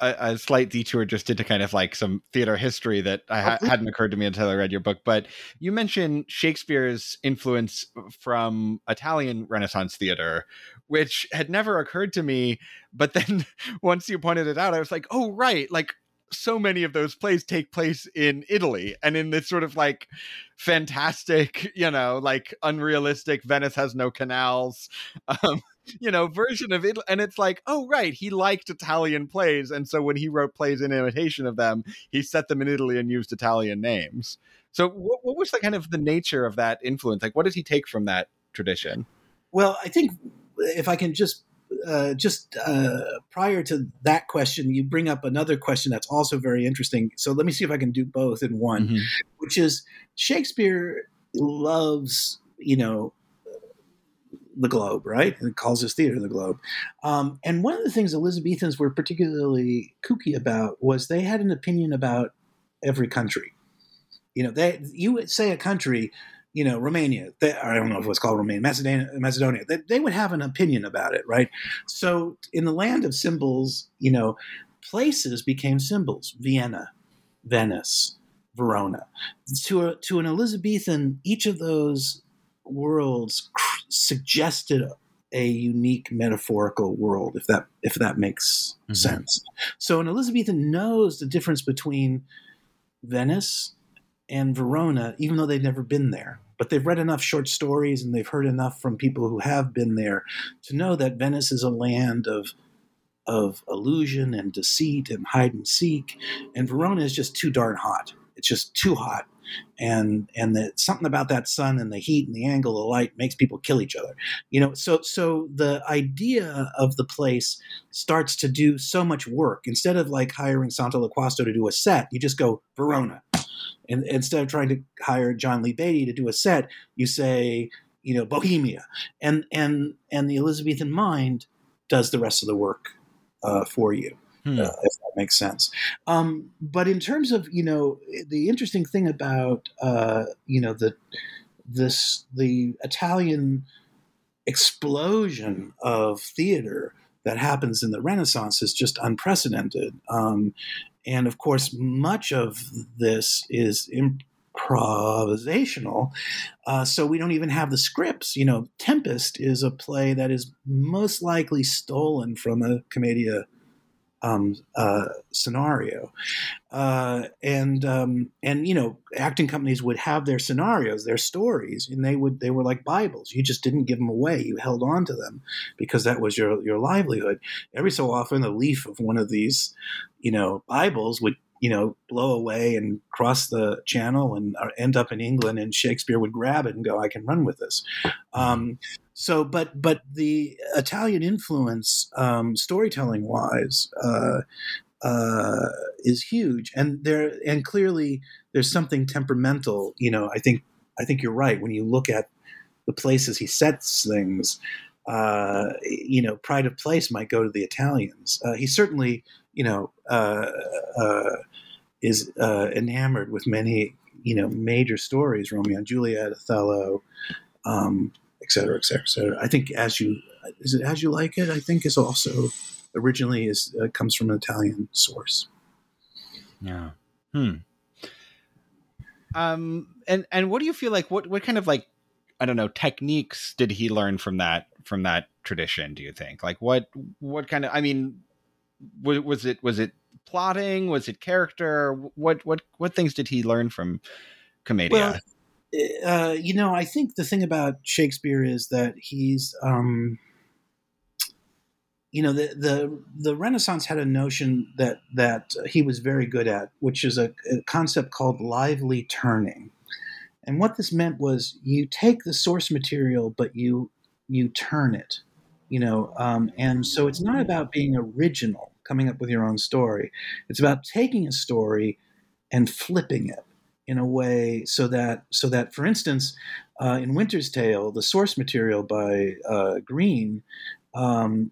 a, a slight detour just into kind of like some theater history that I ha- hadn't occurred to me until I read your book. But you mentioned Shakespeare's influence from Italian Renaissance theater, which had never occurred to me. But then once you pointed it out, I was like, oh, right. Like, so many of those plays take place in Italy and in this sort of like fantastic, you know, like unrealistic Venice has no canals, um, you know, version of it. And it's like, oh, right. He liked Italian plays. And so when he wrote plays in imitation of them, he set them in Italy and used Italian names. So what, what was the kind of the nature of that influence? Like, what did he take from that tradition? Well, I think if I can just Uh, just uh, prior to that question, you bring up another question that's also very interesting. So let me see if I can do both in one, mm-hmm. which is Shakespeare loves, you know, the globe, right? And calls his theater the globe. Um, and one of the things Elizabethans were particularly kooky about was they had an opinion about every country. You know, they you would say a country, you know, Romania, they, I don't know if it was called Romania, Macedonia, Macedonia they, they would have an opinion about it, right? So in the land of symbols, you know, places became symbols, Vienna, Venice, Verona. To, a, to an Elizabethan, each of those worlds cr- suggested a unique metaphorical world, if that, if that makes mm-hmm. sense. So an Elizabethan knows the difference between Venice and Verona, even though they've never been there. But they've read enough short stories and they've heard enough from people who have been there to know that Venice is a land of of illusion and deceit and hide and seek. And Verona is just too darn hot. It's just too hot. And and the, something about that sun and the heat and the angle of light makes people kill each other. You know, so so the idea of the place starts to do so much work. Instead of like hiring Santo Loquasto to do a set, you just go Verona. And instead of trying to hire John Lee Beatty to do a set, you say, you know, Bohemia, and and and the Elizabethan mind does the rest of the work uh, for you, hmm. uh, if that makes sense. Um, but in terms of, you know, the interesting thing about uh, you know the this the Italian explosion of theater that happens in the Renaissance is just unprecedented. Um, And of course, much of this is imp- improvisational. Uh, so we don't even have the scripts. You know, Tempest is a play that is most likely stolen from a commedia um, uh, scenario. Uh, and, um, and, you know, acting companies would have their scenarios, their stories, and they would, they were like Bibles. You just didn't give them away. You held on to them because that was your, your livelihood. Every so often, a leaf of one of these, you know, Bibles would, you know, blow away and cross the channel and end up in England, and Shakespeare would grab it and go, I can run with this. Um, so, but, but the Italian influence, um, storytelling wise, uh, uh, is huge. And there, and clearly there's something temperamental, you know, I think, I think you're right. When you look at the places he sets things, uh, you know, pride of place might go to the Italians. Uh, he certainly, you know, uh, uh, is uh, enamored with many, you know, major stories, Romeo and Juliet, Othello, um, et cetera, et cetera, et cetera. I think As You, is it As You Like It? I think is also originally is uh, comes from an Italian source. Yeah. Hmm. Um. And, and what do you feel like? What what kind of like, I don't know, techniques did he learn from that from that tradition? Do you think? Like what what kind of? I mean. Was, was it was it plotting? Was it character? What what what things did he learn from commedia? Well, uh, you know, I think the thing about Shakespeare is that he's, um, you know, the the the Renaissance had a notion that that he was very good at, which is a, a concept called lively turning, and what this meant was you take the source material, but you you turn it. You know, um, and so it's not about being original, coming up with your own story. It's about taking a story and flipping it in a way so that, so that, for instance, uh, in Winter's Tale, the source material by uh, Green, um,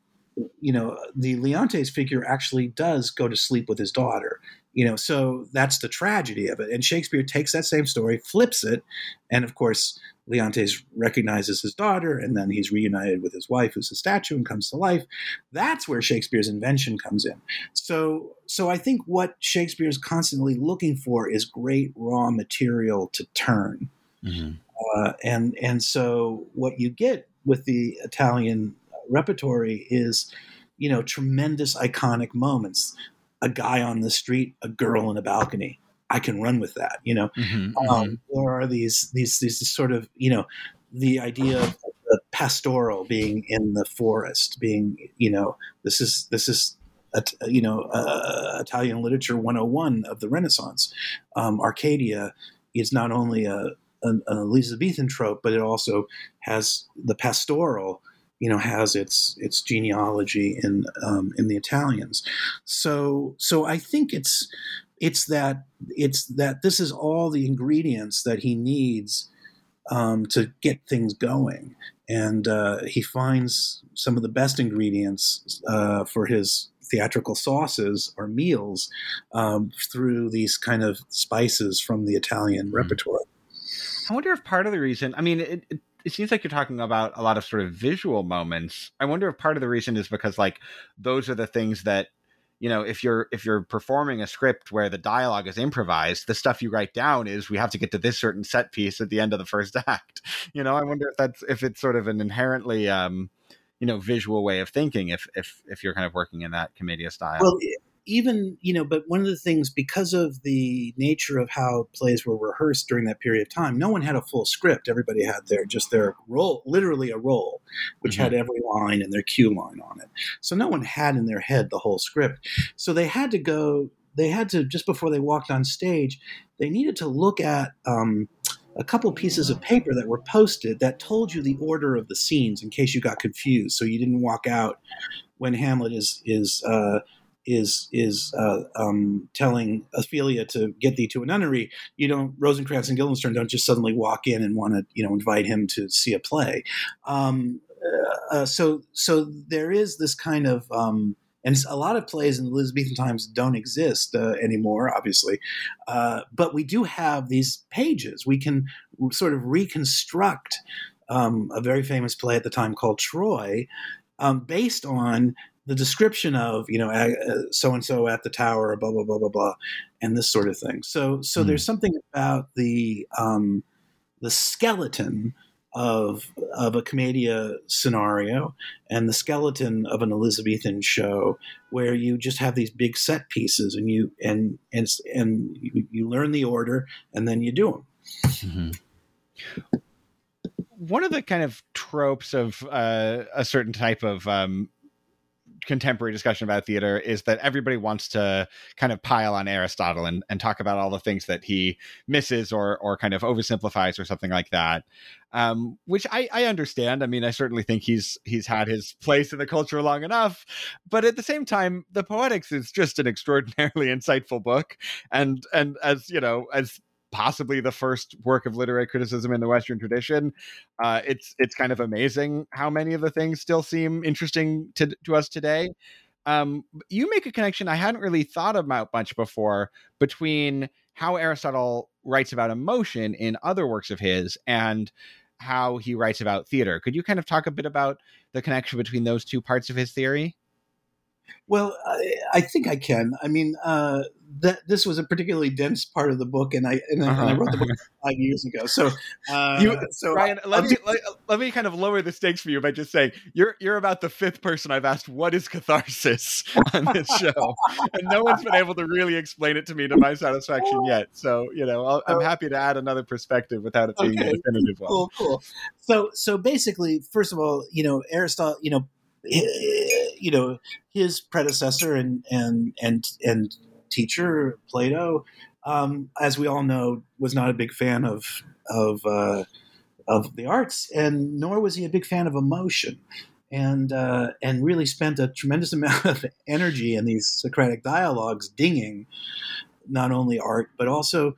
you know, the Leontes figure actually does go to sleep with his daughter. You know, so that's the tragedy of it. And Shakespeare takes that same story, flips it, and of course, Leontes recognizes his daughter, and then he's reunited with his wife, who's a statue, and comes to life. That's where Shakespeare's invention comes in. So, so I think what Shakespeare is constantly looking for is great raw material to turn. Mm-hmm. Uh, and and so what you get with the Italian repertory is, you know, tremendous iconic moments. A guy on the street, a girl in a balcony. I can run with that, you know. Mm-hmm, um, mm-hmm. There are these, these, these sort of, you know, the idea of the pastoral being in the forest, being, you know, this is this is, a, you know, uh, Italian literature one oh one of the Renaissance. Um, Arcadia is not only a an, an Elizabethan trope, but it also has the pastoral. You know, has its its genealogy in um, in the Italians. So so I think it's it's that it's that this is all the ingredients that he needs um, to get things going, and uh, he finds some of the best ingredients uh, for his theatrical sauces or meals um, through these kind of spices from the Italian mm-hmm. repertoire. I wonder if part of the reason, I mean, it, it It seems like you're talking about a lot of sort of visual moments. I wonder if part of the reason is because like those are the things that, you know, if you're if you're performing a script where the dialogue is improvised, the stuff you write down is we have to get to this certain set piece at the end of the first act. You know, I wonder if that's if it's sort of an inherently, um, you know, visual way of thinking if if if you're kind of working in that commedia style. Well, even, you know, but one of the things, because of the nature of how plays were rehearsed during that period of time, no one had a full script. Everybody had their, just their role, literally a role, which mm-hmm. had every line and their cue line on it. So no one had in their head the whole script. So they had to go, they had to, just before they walked on stage, they needed to look at um, a couple pieces of paper that were posted that told you the order of the scenes in case you got confused. So you didn't walk out when Hamlet is, is, uh, is is uh, um, telling Ophelia to get thee to a nunnery, you don't, Rosencrantz and Guildenstern don't just suddenly walk in and want to, you know, invite him to see a play. Um, uh, so so there is this kind of, um, and a lot of plays in the Elizabethan times don't exist uh, anymore, obviously, uh, but we do have these pages. We can sort of reconstruct um, a very famous play at the time called Troy, um, based on the description of, you know, so-and-so at the tower, blah, blah, blah, blah, blah, and this sort of thing. So so mm. there's something about the um, the skeleton of of a commedia scenario and the skeleton of an Elizabethan show where you just have these big set pieces and you and and, and you learn the order and then you do them. Mm-hmm. One of the kind of tropes of uh, a certain type of um, contemporary discussion about theater is that everybody wants to kind of pile on Aristotle and, and talk about all the things that he misses or or kind of oversimplifies or something like that, um, which I, I understand. I mean, I certainly think he's he's had his place in the culture long enough. But at the same time, The Poetics is just an extraordinarily insightful book. And and as you know, as possibly the first work of literary criticism in the Western tradition. Uh, it's it's kind of amazing how many of the things still seem interesting to, to us today. Um, you make a connection I hadn't really thought about much before between how Aristotle writes about emotion in other works of his and how he writes about theater. Could you kind of talk a bit about the connection between those two parts of his theory? Well, I, I think I can. I mean, uh, that this was a particularly dense part of the book, and I and, uh-huh. and I wrote the book five years ago. So, uh, you, so Brian, I, let I'm me just, let, let me kind of lower the stakes for you by just saying you're you're about the fifth person I've asked what is catharsis on this show, and no one's been able to really explain it to me to my satisfaction yet. So, you know, I'll, I'm happy to add another perspective without it being okay. a definitive one. Cool, cool. So, so basically, first of all, you know, Aristotle, you know. You know, his predecessor and and and and teacher Plato, um, as we all know, was not a big fan of of uh, of the arts, and nor was he a big fan of emotion, and uh, and really spent a tremendous amount of energy in these Socratic dialogues dinging not only art but also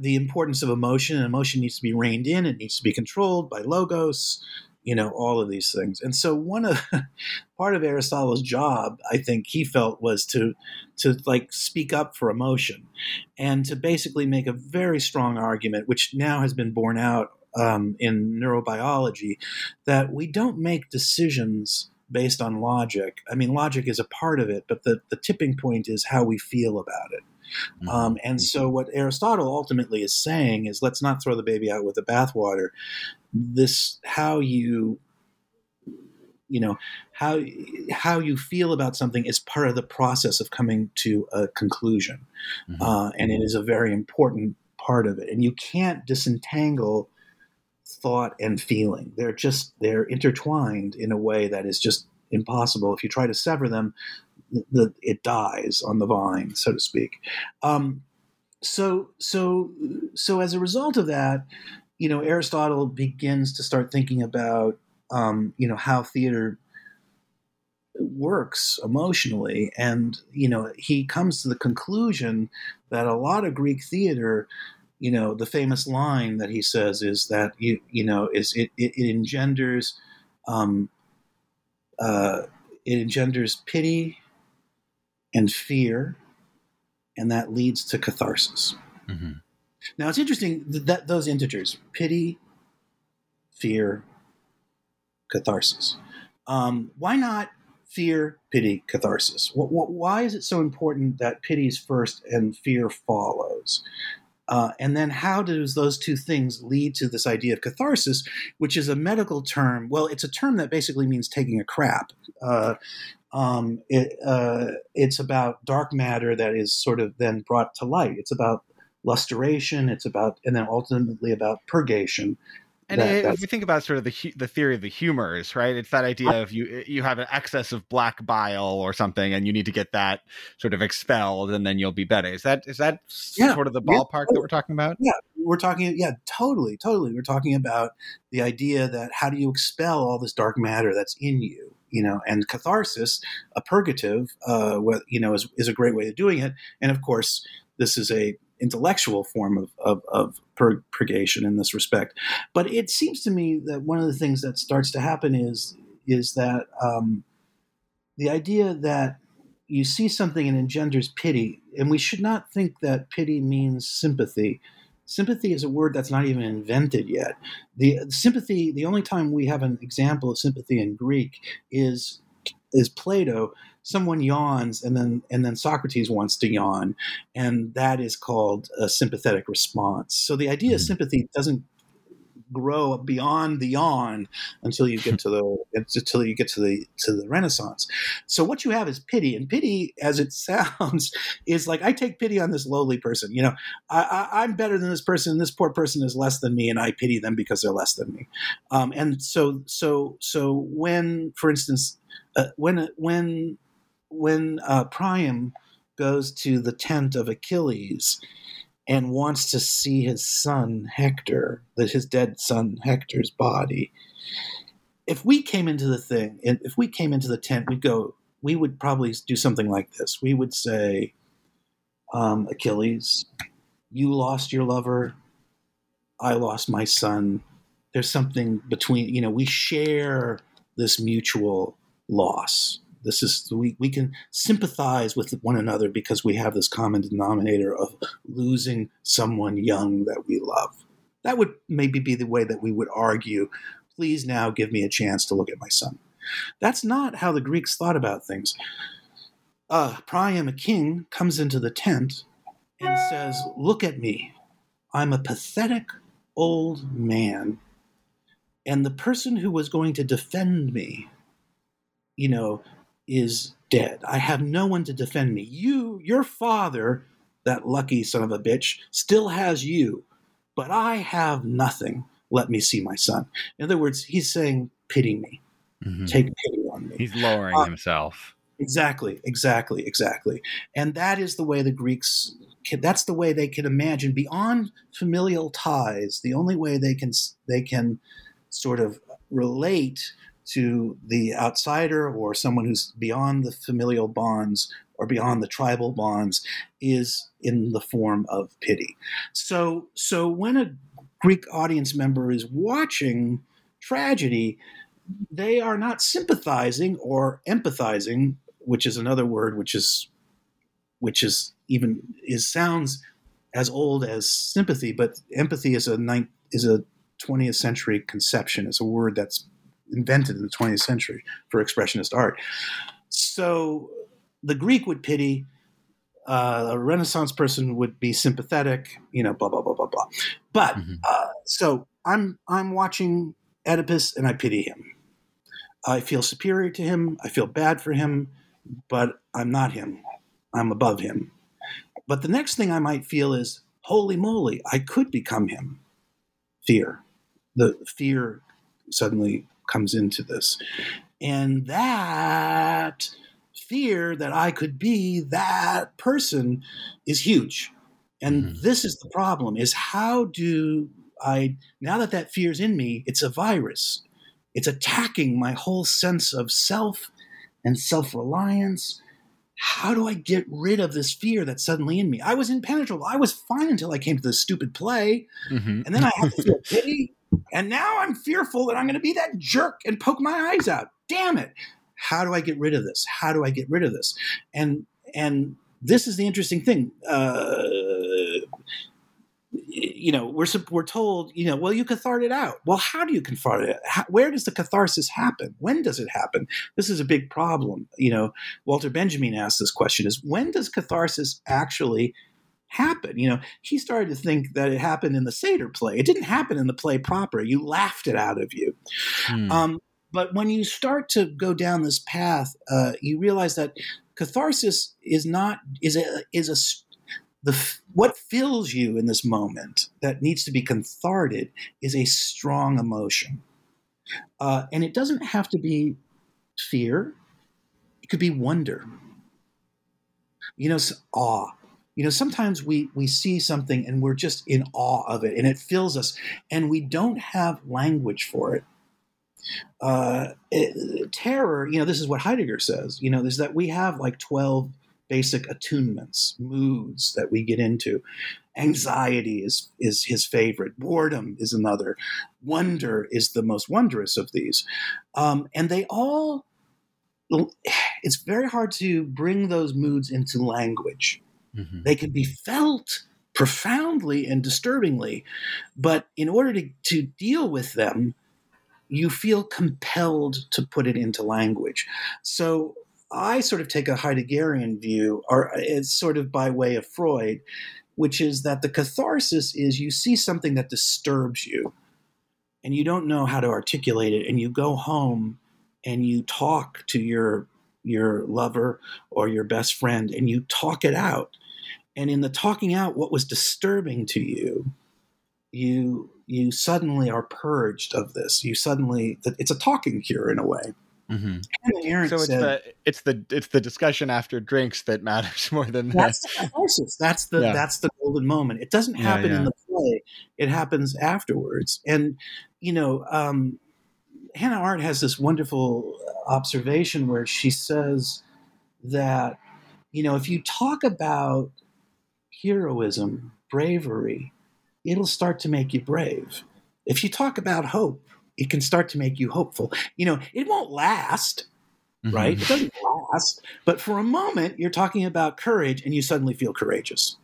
the importance of emotion. And emotion needs to be reined in; it needs to be controlled by logos. You know, all of these things. And so one of part of Aristotle's job, I think he felt, was to to like speak up for emotion and to basically make a very strong argument, which now has been borne out um, in neurobiology, that we don't make decisions based on logic. I mean, logic is a part of it, but the, the tipping point is how we feel about it. Mm-hmm. Um, and so what Aristotle ultimately is saying is, let's not throw the baby out with the bathwater. This, how you, you know, how, how you feel about something is part of the process of coming to a conclusion. Mm-hmm. Uh, and it is a very important part of it. And you can't disentangle thought and feeling. They're just, they're intertwined in a way that is just impossible. If you try to sever them, The, it dies on the vine, so to speak. Um, so, so, so as a result of that, you know, Aristotle begins to start thinking about, um, you know, how theater works emotionally, and you know, he comes to the conclusion that a lot of Greek theater, you know, the famous line that he says is that you, you know, is it it, it engenders, um, uh, it engenders pity. And fear, and that leads to catharsis. Mm-hmm. Now, it's interesting that, that those integers, pity, fear, catharsis. Um, why not fear, pity, catharsis? What, what, why is it so important that pity's first and fear follows? Uh, and then how does those two things lead to this idea of catharsis, which is a medical term? Well, it's a term that basically means taking a crap. Uh, Um, it, uh, it's about dark matter that is sort of then brought to light. It's about lustration. It's about, and then ultimately about purgation. And that, it, if we think about sort of the the theory of the humors, right? It's that idea of you you have an excess of black bile or something, and you need to get that sort of expelled, and then you'll be better. Is that is that yeah, sort of the ballpark yeah, that we're talking about? Yeah, we're talking. Yeah, totally, totally. We're talking about the idea that how do you expel all this dark matter that's in you? You know, and catharsis, a purgative, uh, you know, is, is a great way of doing it. And of course, this is a intellectual form of, of, of pur- purgation in this respect. But it seems to me that one of the things that starts to happen is is that um, the idea that you see something and engenders pity, and we should not think that pity means sympathy. Sympathy is a word that's not even invented yet. The sympathy, the only time we have an example of sympathy in Greek is is Plato, someone yawns and then and then Socrates wants to yawn, and that is called a sympathetic response. So the idea of sympathy doesn't grow beyond the yawn until you get to the until you get to the to the Renaissance. So what you have is pity, and pity, as it sounds, is like, I take pity on this lowly person. You know, I, I, I'm better than this person. This poor person is less than me, and I pity them because they're less than me. Um, and so, so, so when, for instance, uh, when when when uh, Priam goes to the tent of Achilles and wants to see his son Hector, his dead son Hector's body. If we came into the thing, and if we came into the tent, we'd go, we would probably do something like this. We would say, um, Achilles, you lost your lover. I lost my son. There's something between, you know, we share this mutual loss. This is, we, we can sympathize with one another because we have this common denominator of losing someone young that we love. That would maybe be the way that we would argue, please now give me a chance to look at my son. That's not how the Greeks thought about things. Uh, Priam, a king, comes into the tent and says, look at me. I'm a pathetic old man. And the person who was going to defend me, you know, is dead. I have no one to defend me. You, your father, that lucky son of a bitch, still has you, but I have nothing. Let me see my son. In other words, he's saying, pity me. Mm-hmm. Take pity on me. He's lowering uh, himself. Exactly, exactly, exactly. And that is the way the Greeks, can, that's the way they can imagine beyond familial ties. The only way they can, they can sort of relate to the outsider or someone who's beyond the familial bonds or beyond the tribal bonds is in the form of pity. So, so when a Greek audience member is watching tragedy, they are not sympathizing or empathizing, which is another word which is, which is even is sounds as old as sympathy, but empathy is a ninth, is a twentieth century conception. It's a word that's invented in the twentieth century for expressionist art. So the Greek would pity, uh, a Renaissance person would be sympathetic, you know, blah, blah, blah, blah, blah. But mm-hmm. uh, so I'm I'm watching Oedipus and I pity him. I feel superior to him. I feel bad for him, but I'm not him. I'm above him. But the next thing I might feel is, holy moly, I could become him. Fear. The fear suddenly comes into this. And that fear that I could be that person is huge. And mm-hmm. this is the problem, is how do I, now that that fear is in me, it's a virus. It's attacking my whole sense of self and self-reliance. How do I get rid of this fear that's suddenly in me? I was impenetrable. I was fine until I came to this stupid play. Mm-hmm. And then I have to feel pity. And now I'm fearful that I'm going to be that jerk and poke my eyes out. Damn it. How do I get rid of this? How do I get rid of this? And and this is the interesting thing. Uh, you know, we're we're told, you know, well, you cathart it out. Well, how do you cathart it out? How, where does the catharsis happen? When does it happen? This is a big problem. You know, Walter Benjamin asked this question, is when does catharsis actually happen? You know, he started to think that it happened in the satyr play. It didn't happen in the play proper. You laughed it out of you. Hmm. Um, but when you start to go down this path, uh, you realize that catharsis is not is a is a the what fills you in this moment that needs to be catharted is a strong emotion, uh, and it doesn't have to be fear. It could be wonder. You know, so, awe. You know, sometimes we, we see something and we're just in awe of it and it fills us and we don't have language for it. Uh, it terror, you know, this is what Heidegger says, you know, is that we have like twelve basic attunements, moods that we get into. Anxiety is, is his favorite. Boredom is another. Wonder is the most wondrous of these. Um, and they all, it's very hard to bring those moods into language. Mm-hmm. They can be felt profoundly and disturbingly, but in order to, to deal with them, you feel compelled to put it into language. So I sort of take a Heideggerian view, or it's sort of by way of Freud, which is that the catharsis is you see something that disturbs you and you don't know how to articulate it, and you go home and you talk to your your lover or your best friend and you talk it out. And in the talking out what was disturbing to you, you you suddenly are purged of this. You suddenly – it's a talking cure in a way. Mm-hmm. Hannah Arendt so it's said, the it's the it's the discussion after drinks that matters more than that's this. The catharsis. That's the yeah. that's the golden moment. It doesn't happen yeah, yeah. in the play. It happens afterwards. And you know, um, Hannah Arendt has this wonderful observation where she says that you know if you talk about heroism, bravery, it'll start to make you brave. If you talk about hope, it can start to make you hopeful. You know, it won't last, right? Mm-hmm. It doesn't last. But for a moment, you're talking about courage and you suddenly feel courageous.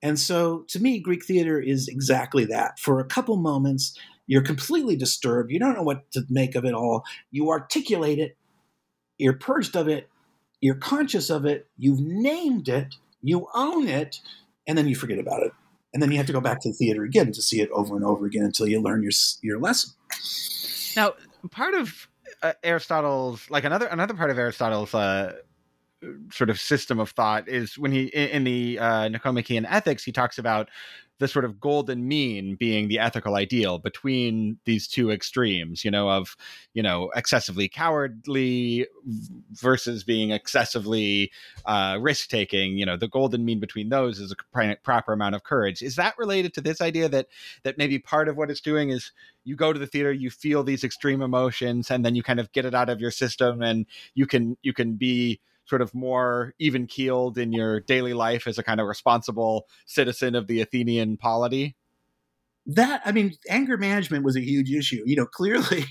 And so to me, Greek theater is exactly that. For a couple moments, you're completely disturbed. You don't know what to make of it all. You articulate it. You're purged of it. You're conscious of it. You've named it. You own it. And then you forget about it. And then you have to go back to the theater again to see it over and over again until you learn your your lesson. Now, part of uh, Aristotle's, like another another part of Aristotle's uh, sort of system of thought is when he, in, in the uh, Nicomachean Ethics, he talks about the sort of golden mean being the ethical ideal between these two extremes, you know, of, you know, excessively cowardly versus being excessively uh, risk-taking. You know, the golden mean between those is a proper amount of courage. Is that related to this idea that that maybe part of what it's doing is you go to the theater, you feel these extreme emotions, and then you kind of get it out of your system, and you can you can be sort of more even keeled in your daily life as a kind of responsible citizen of the Athenian polity? That, I mean, anger management was a huge issue, you know, clearly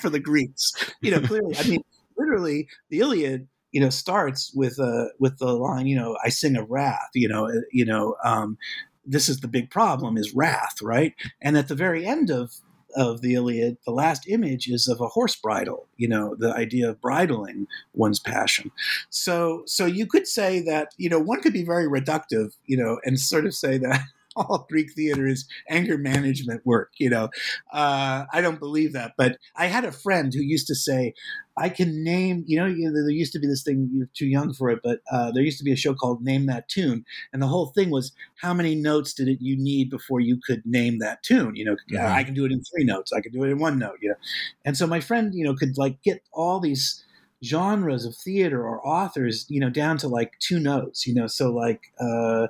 for the Greeks, you know, clearly, I mean, literally the Iliad, you know, starts with, uh, with the line, you know, I sing of wrath, you know, you know, um, this is the big problem is wrath. Right. And at the very end of, of the Iliad, the last image is of a horse bridle, you know, the idea of bridling one's passion. So so you could say that, you know, one could be very reductive, you know, and sort of say that all Greek theater is anger management work, you know. Uh, I don't believe that. But I had a friend who used to say, I can name, you know, you know there used to be this thing, you're too young for it, but uh, there used to be a show called Name That Tune. And the whole thing was, how many notes did it you need before you could name that tune? You know, mm-hmm. I can do it in three notes. I can do it in one note, you know. And so my friend, you know, could like get all these genres of theater or authors, you know, down to like two notes, you know. So like, uh,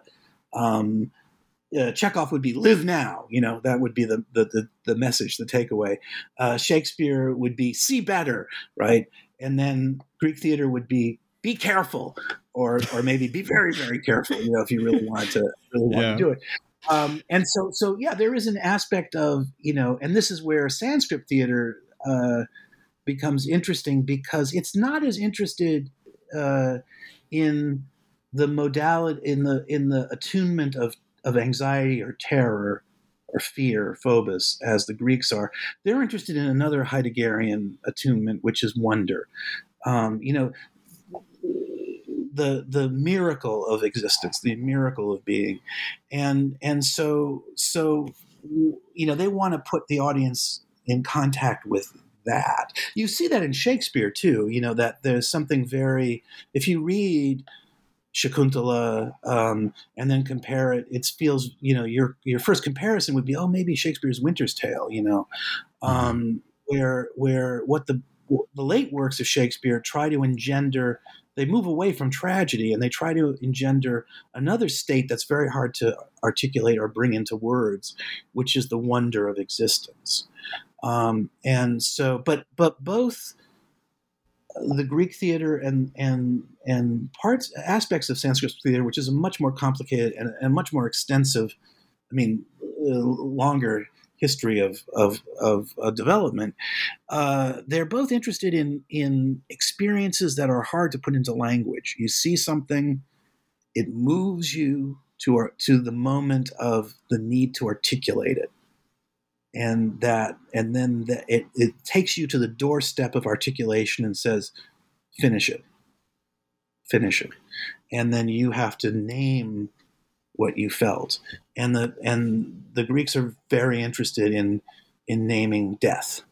um, Uh, Chekhov would be live now, you know, that would be the the the, the message, the takeaway. Uh, Shakespeare would be see better, right? And then Greek theater would be be careful, or or maybe be very very careful, you know, if you really want to really want yeah. to do it. Um, and so so yeah, there is an aspect of, you know, and this is where Sanskrit theater uh, becomes interesting, because it's not as interested uh, in the modality in the in the attunement of of anxiety or terror or fear, phobos, as the Greeks are. They're interested in another Heideggerian attunement, which is wonder. Um, you know, the the miracle of existence, the miracle of being, and and so so you know they want to put the audience in contact with that. You see that in Shakespeare too. You know that there's something very, if you read Shakuntala, um, and then compare it, it feels, you know, your your first comparison would be, oh, maybe Shakespeare's Winter's Tale, you know, um, where where what the the late works of Shakespeare try to engender, they move away from tragedy and they try to engender another state that's very hard to articulate or bring into words, which is the wonder of existence. Um, and so, but but both the Greek theater and and and parts aspects of Sanskrit theater, which is a much more complicated and, and much more extensive, I mean, uh, longer history of of of uh, development. Uh, they're both interested in in experiences that are hard to put into language. You see something, it moves you to our, to the moment of the need to articulate it. and that, and then the, it, it takes you to the doorstep of articulation and says, finish it, finish it. And then you have to name what you felt. And the, and the Greeks are very interested in, in naming death.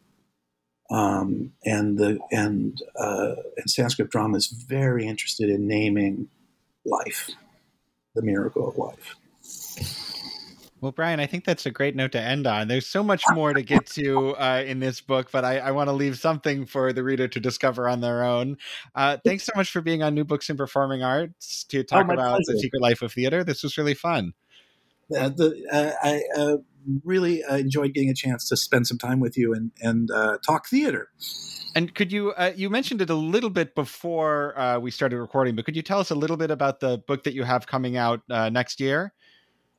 Um, and the, and, uh, and Sanskrit drama is very interested in naming life, the miracle of life. Well, Brian, I think that's a great note to end on. There's so much more to get to uh, in this book, but I, I want to leave something for the reader to discover on their own. Uh, thanks so much for being on New Books in Performing Arts to talk oh, about pleasure. The secret life of theater. This was really fun. Uh, the, uh, I uh, really uh, enjoyed getting a chance to spend some time with you and, and uh, talk theater. And could you, uh, you mentioned it a little bit before uh, we started recording, but could you tell us a little bit about the book that you have coming out uh, next year?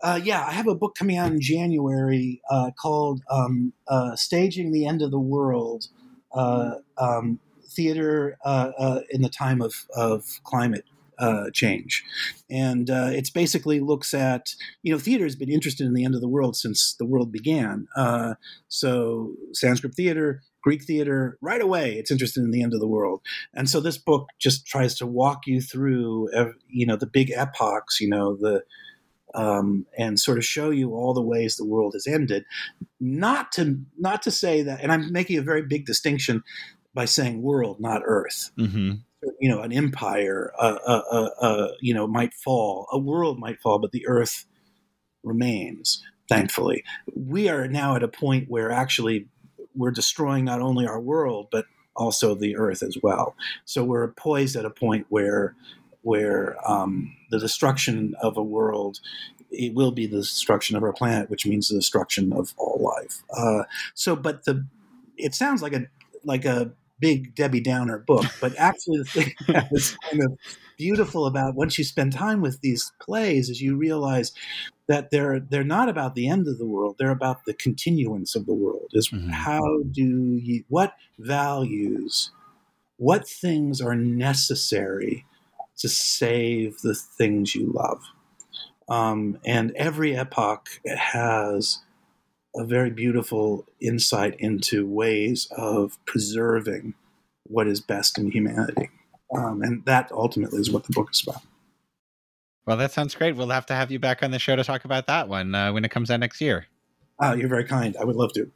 Uh, yeah, I have a book coming out in January uh, called um, uh, Staging the End of the World, uh, um, Theater uh, uh, in the Time of, of Climate uh, Change. And uh, it's basically looks at, you know, theater has been interested in the end of the world since the world began. Uh, so Sanskrit theater, Greek theater, right away, it's interested in the end of the world. And so this book just tries to walk you through, you know, the big epochs, you know, the... Um, and sort of show you all the ways the world has ended. Not to not to say that, and I'm making a very big distinction by saying world, not earth. Mm-hmm. You know, an empire, uh, uh, uh, uh, you know, might fall. A world might fall, but the earth remains, thankfully. We are now at a point where actually we're destroying not only our world, but also the earth as well. So we're poised at a point where... where um, the destruction of a world, it will be the destruction of our planet, which means the destruction of all life. Uh, so, but the it sounds like a like a big Debbie Downer book, but actually the thing that is kind of beautiful about once you spend time with these plays is you realize that they're they're not about the end of the world; they're about the continuance of the world. Is mm-hmm. how do you what values, what things are necessary to save the things you love. Um, and every epoch has a very beautiful insight into ways of preserving what is best in humanity. Um, and that ultimately is what the book is about. Well, that sounds great. We'll have to have you back on the show to talk about that one uh, when it comes out next year. Oh, you're very kind. I would love to.